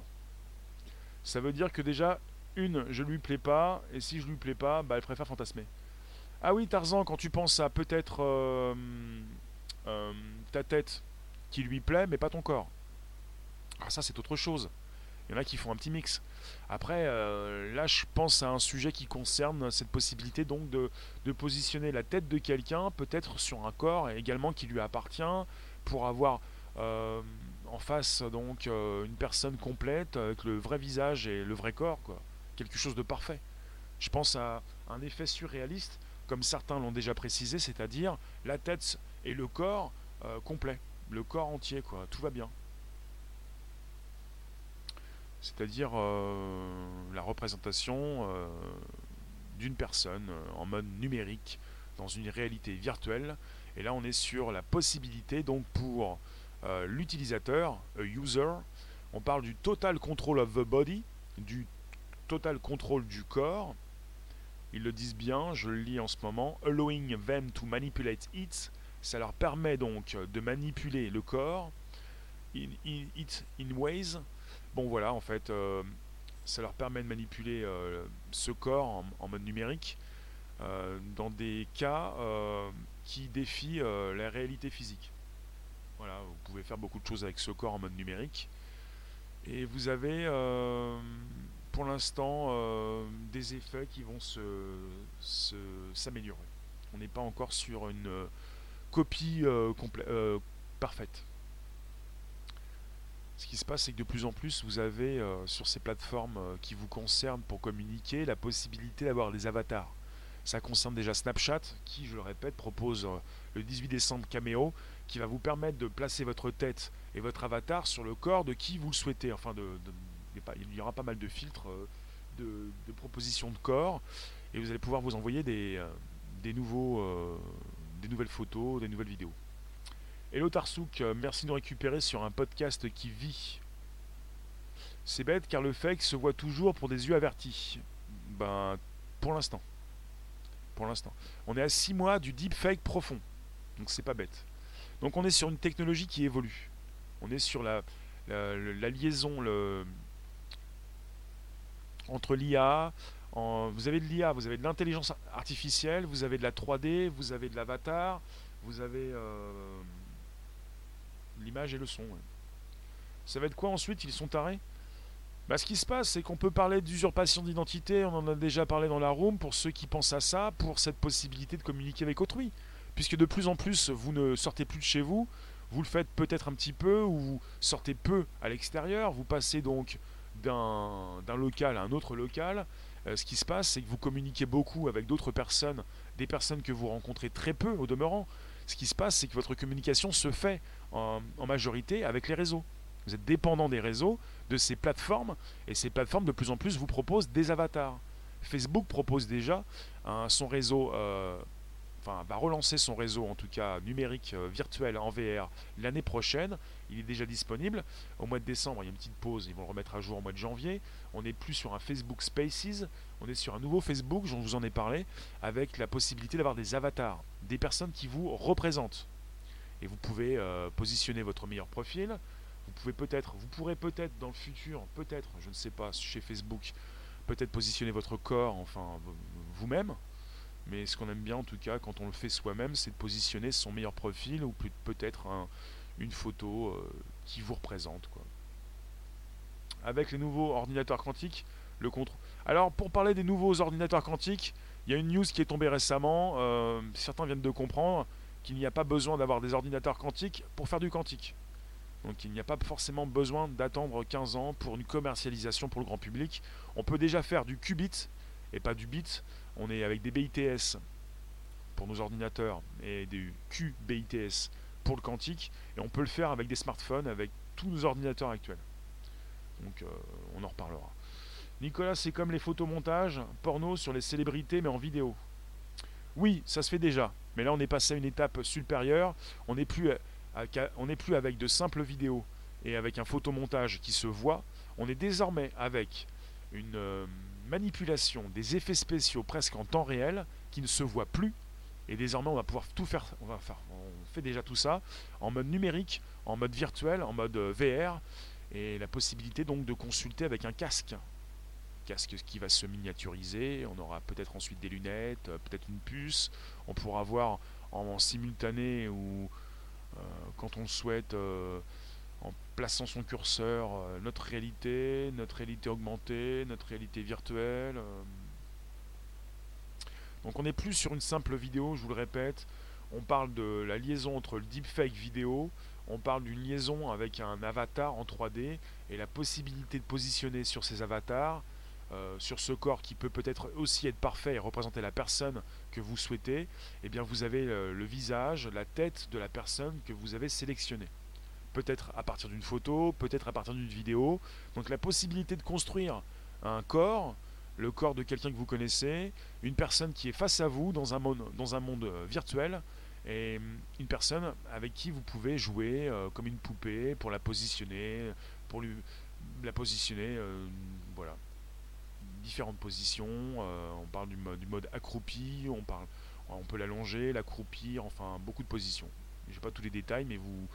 Ça veut dire que déjà, je lui plais pas, et si je lui plais pas, elle préfère fantasmer. Ah oui, Tarzan, quand tu penses à peut-être ta tête qui lui plaît, mais pas ton corps. Alors ça, c'est autre chose. Il y en a qui font un petit mix. Après, là, je pense à un sujet qui concerne cette possibilité donc de positionner la tête de quelqu'un, peut-être sur un corps également qui lui appartient, pour avoir en face donc une personne complète avec le vrai visage et le vrai corps, quoi. quelque chose de parfait. Je pense à un effet surréaliste, comme certains l'ont déjà précisé, c'est-à-dire la tête et le corps complet, le corps entier, quoi. Tout va bien. C'est-à-dire la représentation d'une personne en mode numérique dans une réalité virtuelle. Et là, on est sur la possibilité, donc pour l'utilisateur, user, on parle du total control of the body, du total contrôle du corps. Ils le disent bien, je le lis en ce moment, allowing them to manipulate it. Ça leur permet donc de manipuler le corps, in ways. Bon voilà, en fait, ça leur permet de manipuler ce corps en mode numérique dans des cas qui défient la réalité physique. Voilà, vous pouvez faire beaucoup de choses avec ce corps en mode numérique. Et vous avez pour l'instant des effets qui vont s'améliorer. On n'est pas encore sur une copie parfaite. Ce qui se passe, c'est que de plus en plus, vous avez sur ces plateformes qui vous concernent pour communiquer la possibilité d'avoir des avatars. Ça concerne déjà Snapchat, qui, je le répète, propose le 18 décembre Cameo, qui va vous permettre de placer votre tête et votre avatar sur le corps de qui vous le souhaitez. Enfin, il y aura pas mal de filtres, de propositions de corps, et vous allez pouvoir vous envoyer des nouvelles photos, des nouvelles vidéos. Hello Tarsouk, merci de nous récupérer sur un podcast qui vit. C'est bête car le fake se voit toujours pour des yeux avertis. Ben, pour l'instant. Pour l'instant. On est à 6 mois du deep fake profond. Donc c'est pas bête. Donc on est sur une technologie qui évolue. On est sur la liaison entre l'IA. Vous avez de l'IA, vous avez de l'intelligence artificielle, vous avez de la 3D, vous avez de l'avatar, vous avez... l'image et le son. Ça va être quoi ensuite? Ils sont tarés. Bah, ce qui se passe, c'est qu'on peut parler d'usurpation d'identité, on en a déjà parlé dans la room, pour ceux qui pensent à ça, pour cette possibilité de communiquer avec autrui. Puisque de plus en plus, vous ne sortez plus de chez vous, vous le faites peut-être un petit peu, ou vous sortez peu à l'extérieur, vous passez donc d'un local à un autre local. Ce qui se passe, c'est que vous communiquez beaucoup avec d'autres personnes, des personnes que vous rencontrez très peu au demeurant. Ce qui se passe, c'est que votre communication se fait en majorité avec les réseaux. Vous êtes dépendant des réseaux, de ces plateformes, et ces plateformes de plus en plus vous proposent des avatars. Facebook propose déjà son réseau, va relancer son réseau en tout cas numérique, virtuel, en VR, l'année prochaine. Il est déjà disponible. Au mois de décembre, il y a une petite pause, ils vont le remettre à jour au mois de janvier. On n'est plus sur un Facebook Spaces, on est sur un nouveau Facebook, je vous en ai parlé, avec la possibilité d'avoir des avatars, des personnes qui vous représentent. Et vous pouvez positionner votre meilleur profil. Vous pourrez peut-être dans le futur, peut-être, je ne sais pas, chez Facebook, peut-être positionner votre corps, enfin vous-même. Mais ce qu'on aime bien en tout cas quand on le fait soi-même, c'est de positionner son meilleur profil ou peut-être une photo qui vous représente, quoi. Avec les nouveaux ordinateurs quantiques, le contrôle. Alors pour parler des nouveaux ordinateurs quantiques, il y a une news qui est tombée récemment. Certains viennent de comprendre qu'il n'y a pas besoin d'avoir des ordinateurs quantiques pour faire du quantique. Donc il n'y a pas forcément besoin d'attendre 15 ans pour une commercialisation pour le grand public. On peut déjà faire du qubit et pas du bit. On est avec des BITS pour nos ordinateurs et des QBITS pour le quantique, et on peut le faire avec des smartphones, avec tous nos ordinateurs actuels. Donc on en reparlera. Nicolas, c'est comme les photomontages porno sur les célébrités mais en vidéo. Oui, ça se fait déjà, mais là on est passé à une étape supérieure. On n'est plus avec de simples vidéos et avec un photomontage qui se voit. On est désormais avec une manipulation des effets spéciaux presque en temps réel qui ne se voit plus. Et désormais, on va pouvoir tout faire. On fait déjà tout ça en mode numérique, en mode virtuel, en mode VR, et la possibilité donc de consulter avec un casque qui va se miniaturiser. On aura peut-être ensuite des lunettes, peut-être une puce. On pourra voir en simultané ou quand on le souhaite, en plaçant son curseur, notre réalité augmentée, notre réalité virtuelle. Donc on n'est plus sur une simple vidéo, je vous le répète. On parle de la liaison entre le deepfake vidéo, on parle d'une liaison avec un avatar en 3D et la possibilité de positionner sur ces avatars sur ce corps qui peut peut-être aussi être parfait et représenter la personne que vous souhaitez, eh bien vous avez le visage, la tête de la personne que vous avez sélectionnée. Peut-être à partir d'une photo, peut-être à partir d'une vidéo. Donc la possibilité de construire un corps, le corps de quelqu'un que vous connaissez, une personne qui est face à vous dans un monde virtuel, et une personne avec qui vous pouvez jouer comme une poupée pour la positionner, voilà. Différentes positions, on parle du mode accroupi, on peut l'allonger, l'accroupir, enfin beaucoup de positions. Je n'ai pas tous les détails, mais vous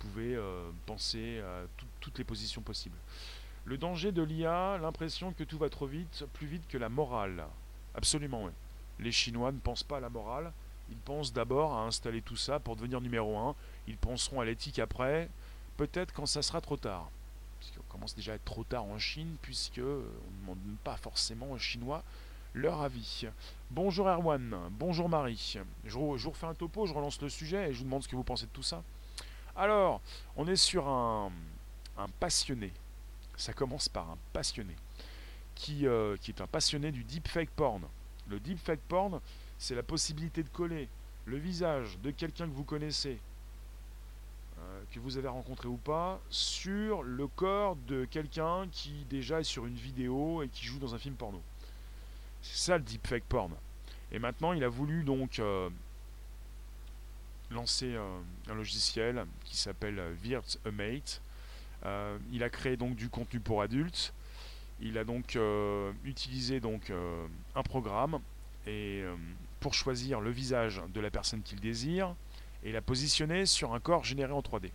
pouvez penser à toutes les positions possibles. Le danger de l'IA, l'impression que tout va trop vite, plus vite que la morale. Absolument, oui. Les Chinois ne pensent pas à la morale, ils pensent d'abord à installer tout ça pour devenir numéro 1, ils penseront à l'éthique après, peut-être quand ça sera trop tard. Puisqu'on commence déjà à être trop tard en Chine, puisqu'on ne demande pas forcément aux Chinois leur avis. Bonjour Erwan, bonjour Marie. Je vous refais un topo, je relance le sujet et je vous demande ce que vous pensez de tout ça. Alors, on est sur un passionné, ça commence par un passionné, qui est un passionné du deepfake porn. Le deepfake porn, c'est la possibilité de coller le visage de quelqu'un que vous connaissez, que vous avez rencontré ou pas, sur le corps de quelqu'un qui déjà est sur une vidéo et qui joue dans un film porno. C'est ça le deepfake porn. Et maintenant, il a voulu donc lancer un logiciel qui s'appelle Virt-A-Mate. Il a créé donc du contenu pour adultes. Il a donc utilisé donc un programme et pour choisir le visage de la personne qu'il désire et la positionner sur un corps généré en 3D.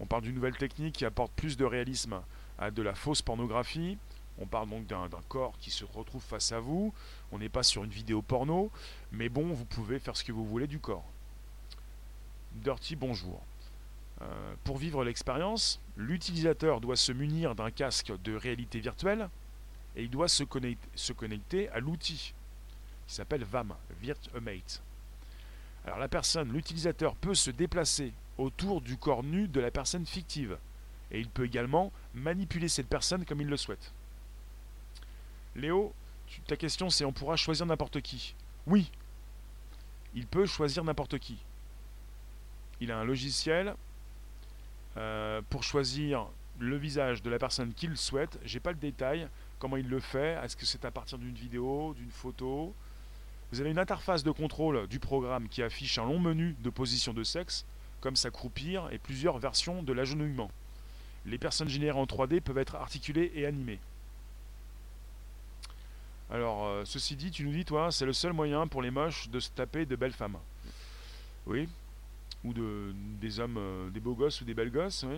On parle d'une nouvelle technique qui apporte plus de réalisme à de la fausse pornographie. On parle donc d'un corps qui se retrouve face à vous. On n'est pas sur une vidéo porno, mais bon, vous pouvez faire ce que vous voulez du corps. Dirty, bonjour. Pour vivre l'expérience, l'utilisateur doit se munir d'un casque de réalité virtuelle et il doit se connecter à l'outil qui s'appelle VAM, Virt-A-Mate. Alors la personne, l'utilisateur peut se déplacer autour du corps nu de la personne fictive et il peut également manipuler cette personne comme il le souhaite. Léo, ta question c'est on pourra choisir n'importe qui. Oui, il peut choisir n'importe qui. Il a un logiciel pour choisir le visage de la personne qu'il souhaite. J'ai pas le détail, comment il le fait, est-ce que c'est à partir d'une vidéo, d'une photo. Vous avez une interface de contrôle du programme qui affiche un long menu de positions de sexe, comme s'accroupir et plusieurs versions de l'agenouillement. Les personnes générées en 3D peuvent être articulées et animées. Alors, ceci dit, tu nous dis, toi, c'est le seul moyen pour les moches de se taper de belles femmes. Oui. Ou des hommes, des beaux gosses ou des belles gosses, oui.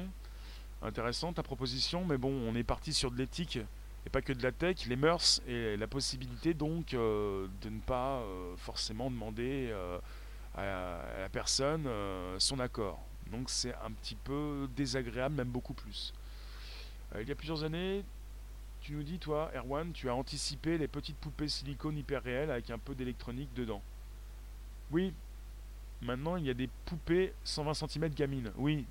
Intéressant ta proposition, mais bon, on est parti sur de l'éthique. Et pas que de la tech, les mœurs et la possibilité donc de ne pas forcément demander à la personne son accord. Donc c'est un petit peu désagréable, même beaucoup plus. Il y a plusieurs années, tu nous dis, toi, Erwan, tu as anticipé les petites poupées silicone hyper réelles avec un peu d'électronique dedans. Oui, maintenant il y a des poupées 120 cm gamines. Oui,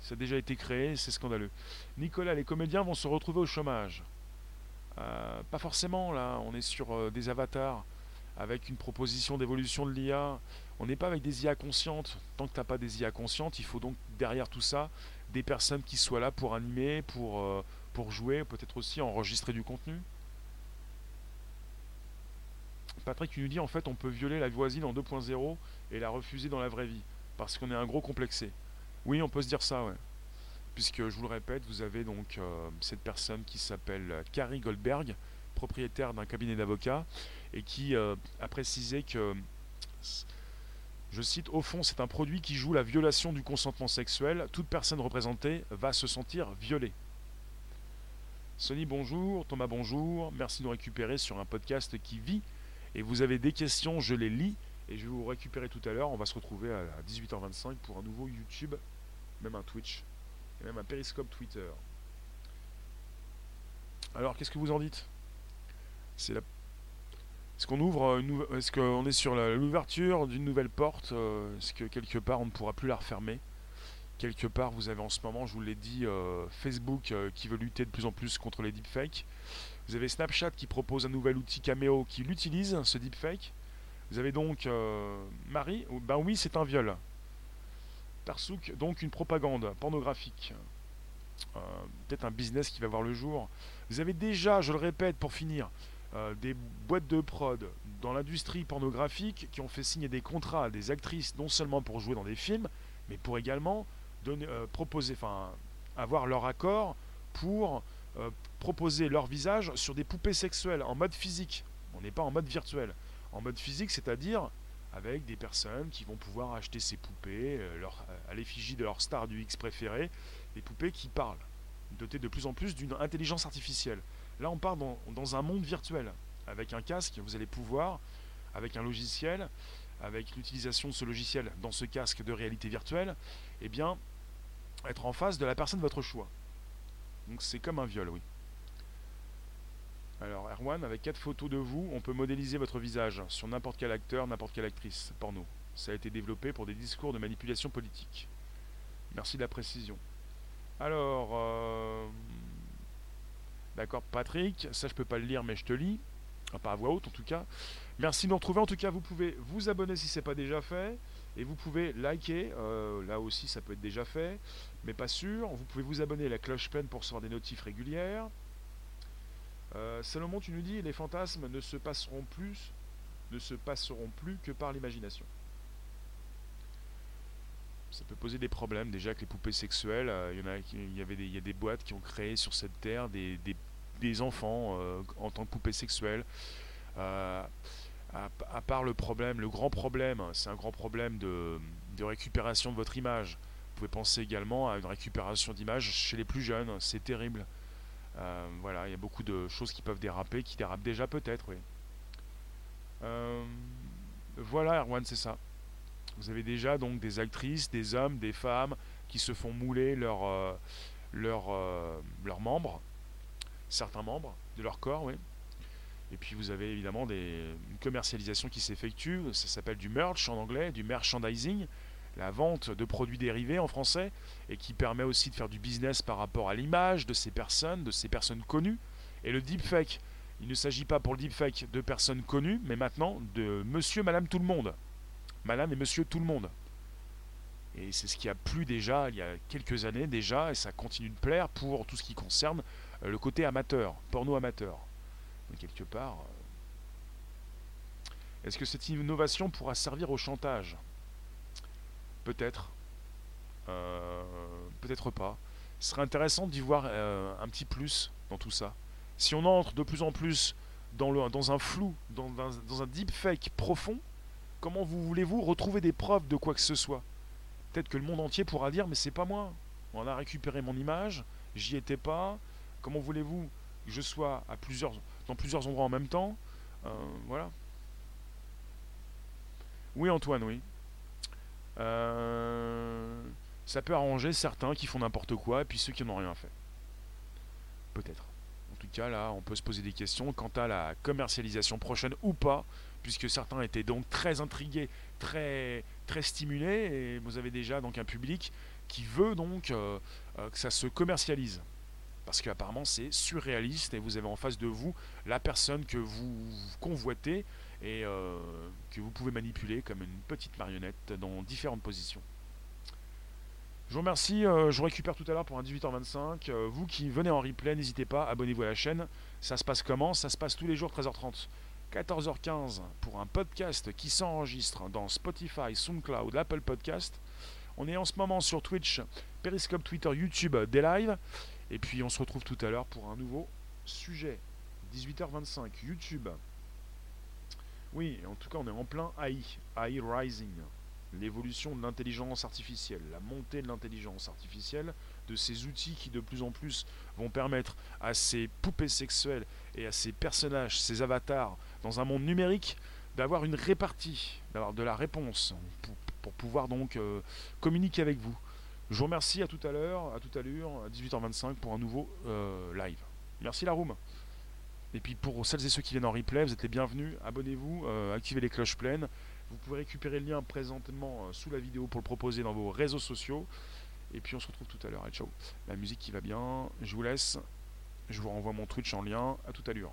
ça a déjà été créé, c'est scandaleux. Nicolas, les comédiens vont se retrouver au chômage. Pas forcément, là, on est sur des avatars avec une proposition d'évolution de l'IA. On n'est pas avec des IA conscientes. Tant que tu n'as pas des IA conscientes, il faut donc derrière tout ça des personnes qui soient là pour animer, pour jouer, peut-être aussi enregistrer du contenu. Patrick, tu nous dis en fait on peut violer la voisine en 2.0 et la refuser dans la vraie vie parce qu'on est un gros complexé. Oui, on peut se dire ça, ouais. Puisque, je vous le répète, vous avez donc cette personne qui s'appelle Carrie Goldberg, propriétaire d'un cabinet d'avocats, et qui a précisé que, je cite, « Au fond, c'est un produit qui joue la violation du consentement sexuel. Toute personne représentée va se sentir violée. » Sony, bonjour. Thomas, bonjour. Merci de nous récupérer sur un podcast qui vit. Et vous avez des questions, je les lis. Et je vais vous récupérer tout à l'heure. On va se retrouver à 18h25 pour un nouveau YouTube, même un Twitch. Et même un périscope Twitter. Alors, qu'est-ce que vous en dites ? Est-ce qu'on ouvre Est-ce qu'on est sur l'ouverture d'une nouvelle porte ? Est-ce que quelque part on ne pourra plus la refermer ? quelque part, vous avez en ce moment, je vous l'ai dit, Facebook qui veut lutter de plus en plus contre les deepfakes. Vous avez Snapchat qui propose un nouvel outil Cameo qui l'utilise, ce deepfake. Vous avez donc Marie, ben oui, c'est un viol. Tarsouk, donc une propagande pornographique. Peut-être un business qui va voir le jour. Vous avez déjà, je le répète pour finir, des boîtes de prod dans l'industrie pornographique qui ont fait signer des contrats à des actrices, non seulement pour jouer dans des films, mais pour également donner, avoir leur accord pour proposer leur visage sur des poupées sexuelles en mode physique. On n'est pas en mode virtuel. En mode physique, c'est-à-dire avec des personnes qui vont pouvoir acheter ces poupées à l'effigie de leur star du X préféré, des poupées qui parlent, dotées de plus en plus d'une intelligence artificielle. Là, on part dans un monde virtuel. Avec un casque, vous allez pouvoir, avec un logiciel, avec l'utilisation de ce logiciel dans ce casque de réalité virtuelle, eh bien, être en face de la personne de votre choix. Donc c'est comme un viol, oui. Alors Erwan, avec 4 photos de vous, on peut modéliser votre visage sur n'importe quel acteur, n'importe quelle actrice porno. Ça a été développé pour des discours de manipulation politique. Merci de la précision. Alors, d'accord Patrick, ça je peux pas le lire mais je te lis. Enfin, pas à voix haute en tout cas. Merci de nous retrouver. En tout cas, vous pouvez vous abonner si ce n'est pas déjà fait. Et vous pouvez liker, là aussi ça peut être déjà fait, mais pas sûr. Vous pouvez vous abonner à la cloche pleine pour recevoir des notifs régulières. Salomon, tu nous dis, les fantasmes ne se passeront plus que par l'imagination. Ça peut poser des problèmes déjà avec les poupées sexuelles. Il y a des boîtes qui ont créé sur cette terre des enfants en tant que poupées sexuelles. À part le problème, le grand problème, c'est un grand problème de récupération de votre image. Vous pouvez penser également à une récupération d'image chez les plus jeunes. C'est terrible. Voilà, il y a beaucoup de choses qui peuvent déraper, qui dérapent déjà peut-être, oui. Voilà, Erwan, c'est ça. Vous avez déjà donc des actrices, des hommes, des femmes qui se font mouler leurs membres, certains membres de leur corps, oui. Et puis vous avez évidemment une commercialisation qui s'effectue, ça s'appelle du merch en anglais, du merchandising, la vente de produits dérivés en français, et qui permet aussi de faire du business par rapport à l'image de ces personnes connues. Et le deepfake, il ne s'agit pas pour le deepfake de personnes connues, mais maintenant de monsieur, madame, tout le monde. Madame et monsieur, tout le monde. Et c'est ce qui a plu déjà, il y a quelques années déjà, et ça continue de plaire pour tout ce qui concerne le côté amateur, porno amateur. Donc quelque part, est-ce que cette innovation pourra servir au chantage ? Peut-être, peut-être pas. Ce serait intéressant d'y voir un petit plus dans tout ça. Si on entre de plus en plus dans un flou, dans un deepfake profond, comment voulez-vous retrouver des preuves de quoi que ce soit ? Peut-être que le monde entier pourra dire « mais c'est pas moi, on a récupéré mon image, j'y étais pas, comment voulez-vous que je sois dans plusieurs endroits en même temps ?» Voilà. Oui Antoine, oui. Ça peut arranger certains qui font n'importe quoi et puis ceux qui n'ont rien fait. Peut-être. En tout cas, là, on peut se poser des questions quant à la commercialisation prochaine ou pas, puisque certains étaient donc très intrigués, très, très stimulés, et vous avez déjà donc un public qui veut donc que ça se commercialise. Parce qu'apparemment, c'est surréaliste et vous avez en face de vous la personne que vous convoitez et que vous pouvez manipuler comme une petite marionnette dans différentes positions. Je vous remercie, je récupère tout à l'heure pour un 18h25. Vous qui venez en replay, n'hésitez pas, abonnez-vous à la chaîne. Ça se passe comment ? Ça se passe tous les jours 13h30, 14h15 pour un podcast qui s'enregistre dans Spotify, SoundCloud, Apple Podcast. On est en ce moment sur Twitch, Periscope, Twitter, YouTube, des lives. Et puis on se retrouve tout à l'heure pour un nouveau sujet. 18h25, YouTube. Oui, en tout cas, on est en plein AI Rising, l'évolution de l'intelligence artificielle, la montée de l'intelligence artificielle, de ces outils qui de plus en plus vont permettre à ces poupées sexuelles et à ces personnages, ces avatars, dans un monde numérique, d'avoir une répartie, d'avoir de la réponse, pour pouvoir donc communiquer avec vous. Je vous remercie, à tout à l'heure, à toute allure, à 18h25 pour un nouveau live. Merci la room. Et puis pour celles et ceux qui viennent en replay, vous êtes les bienvenus, abonnez-vous, activez les cloches pleines. Vous pouvez récupérer le lien présentement sous la vidéo pour le proposer dans vos réseaux sociaux. Et puis on se retrouve tout à l'heure. Et ciao. La musique qui va bien. Je vous laisse. Je vous renvoie mon Twitch en lien. À toute allure.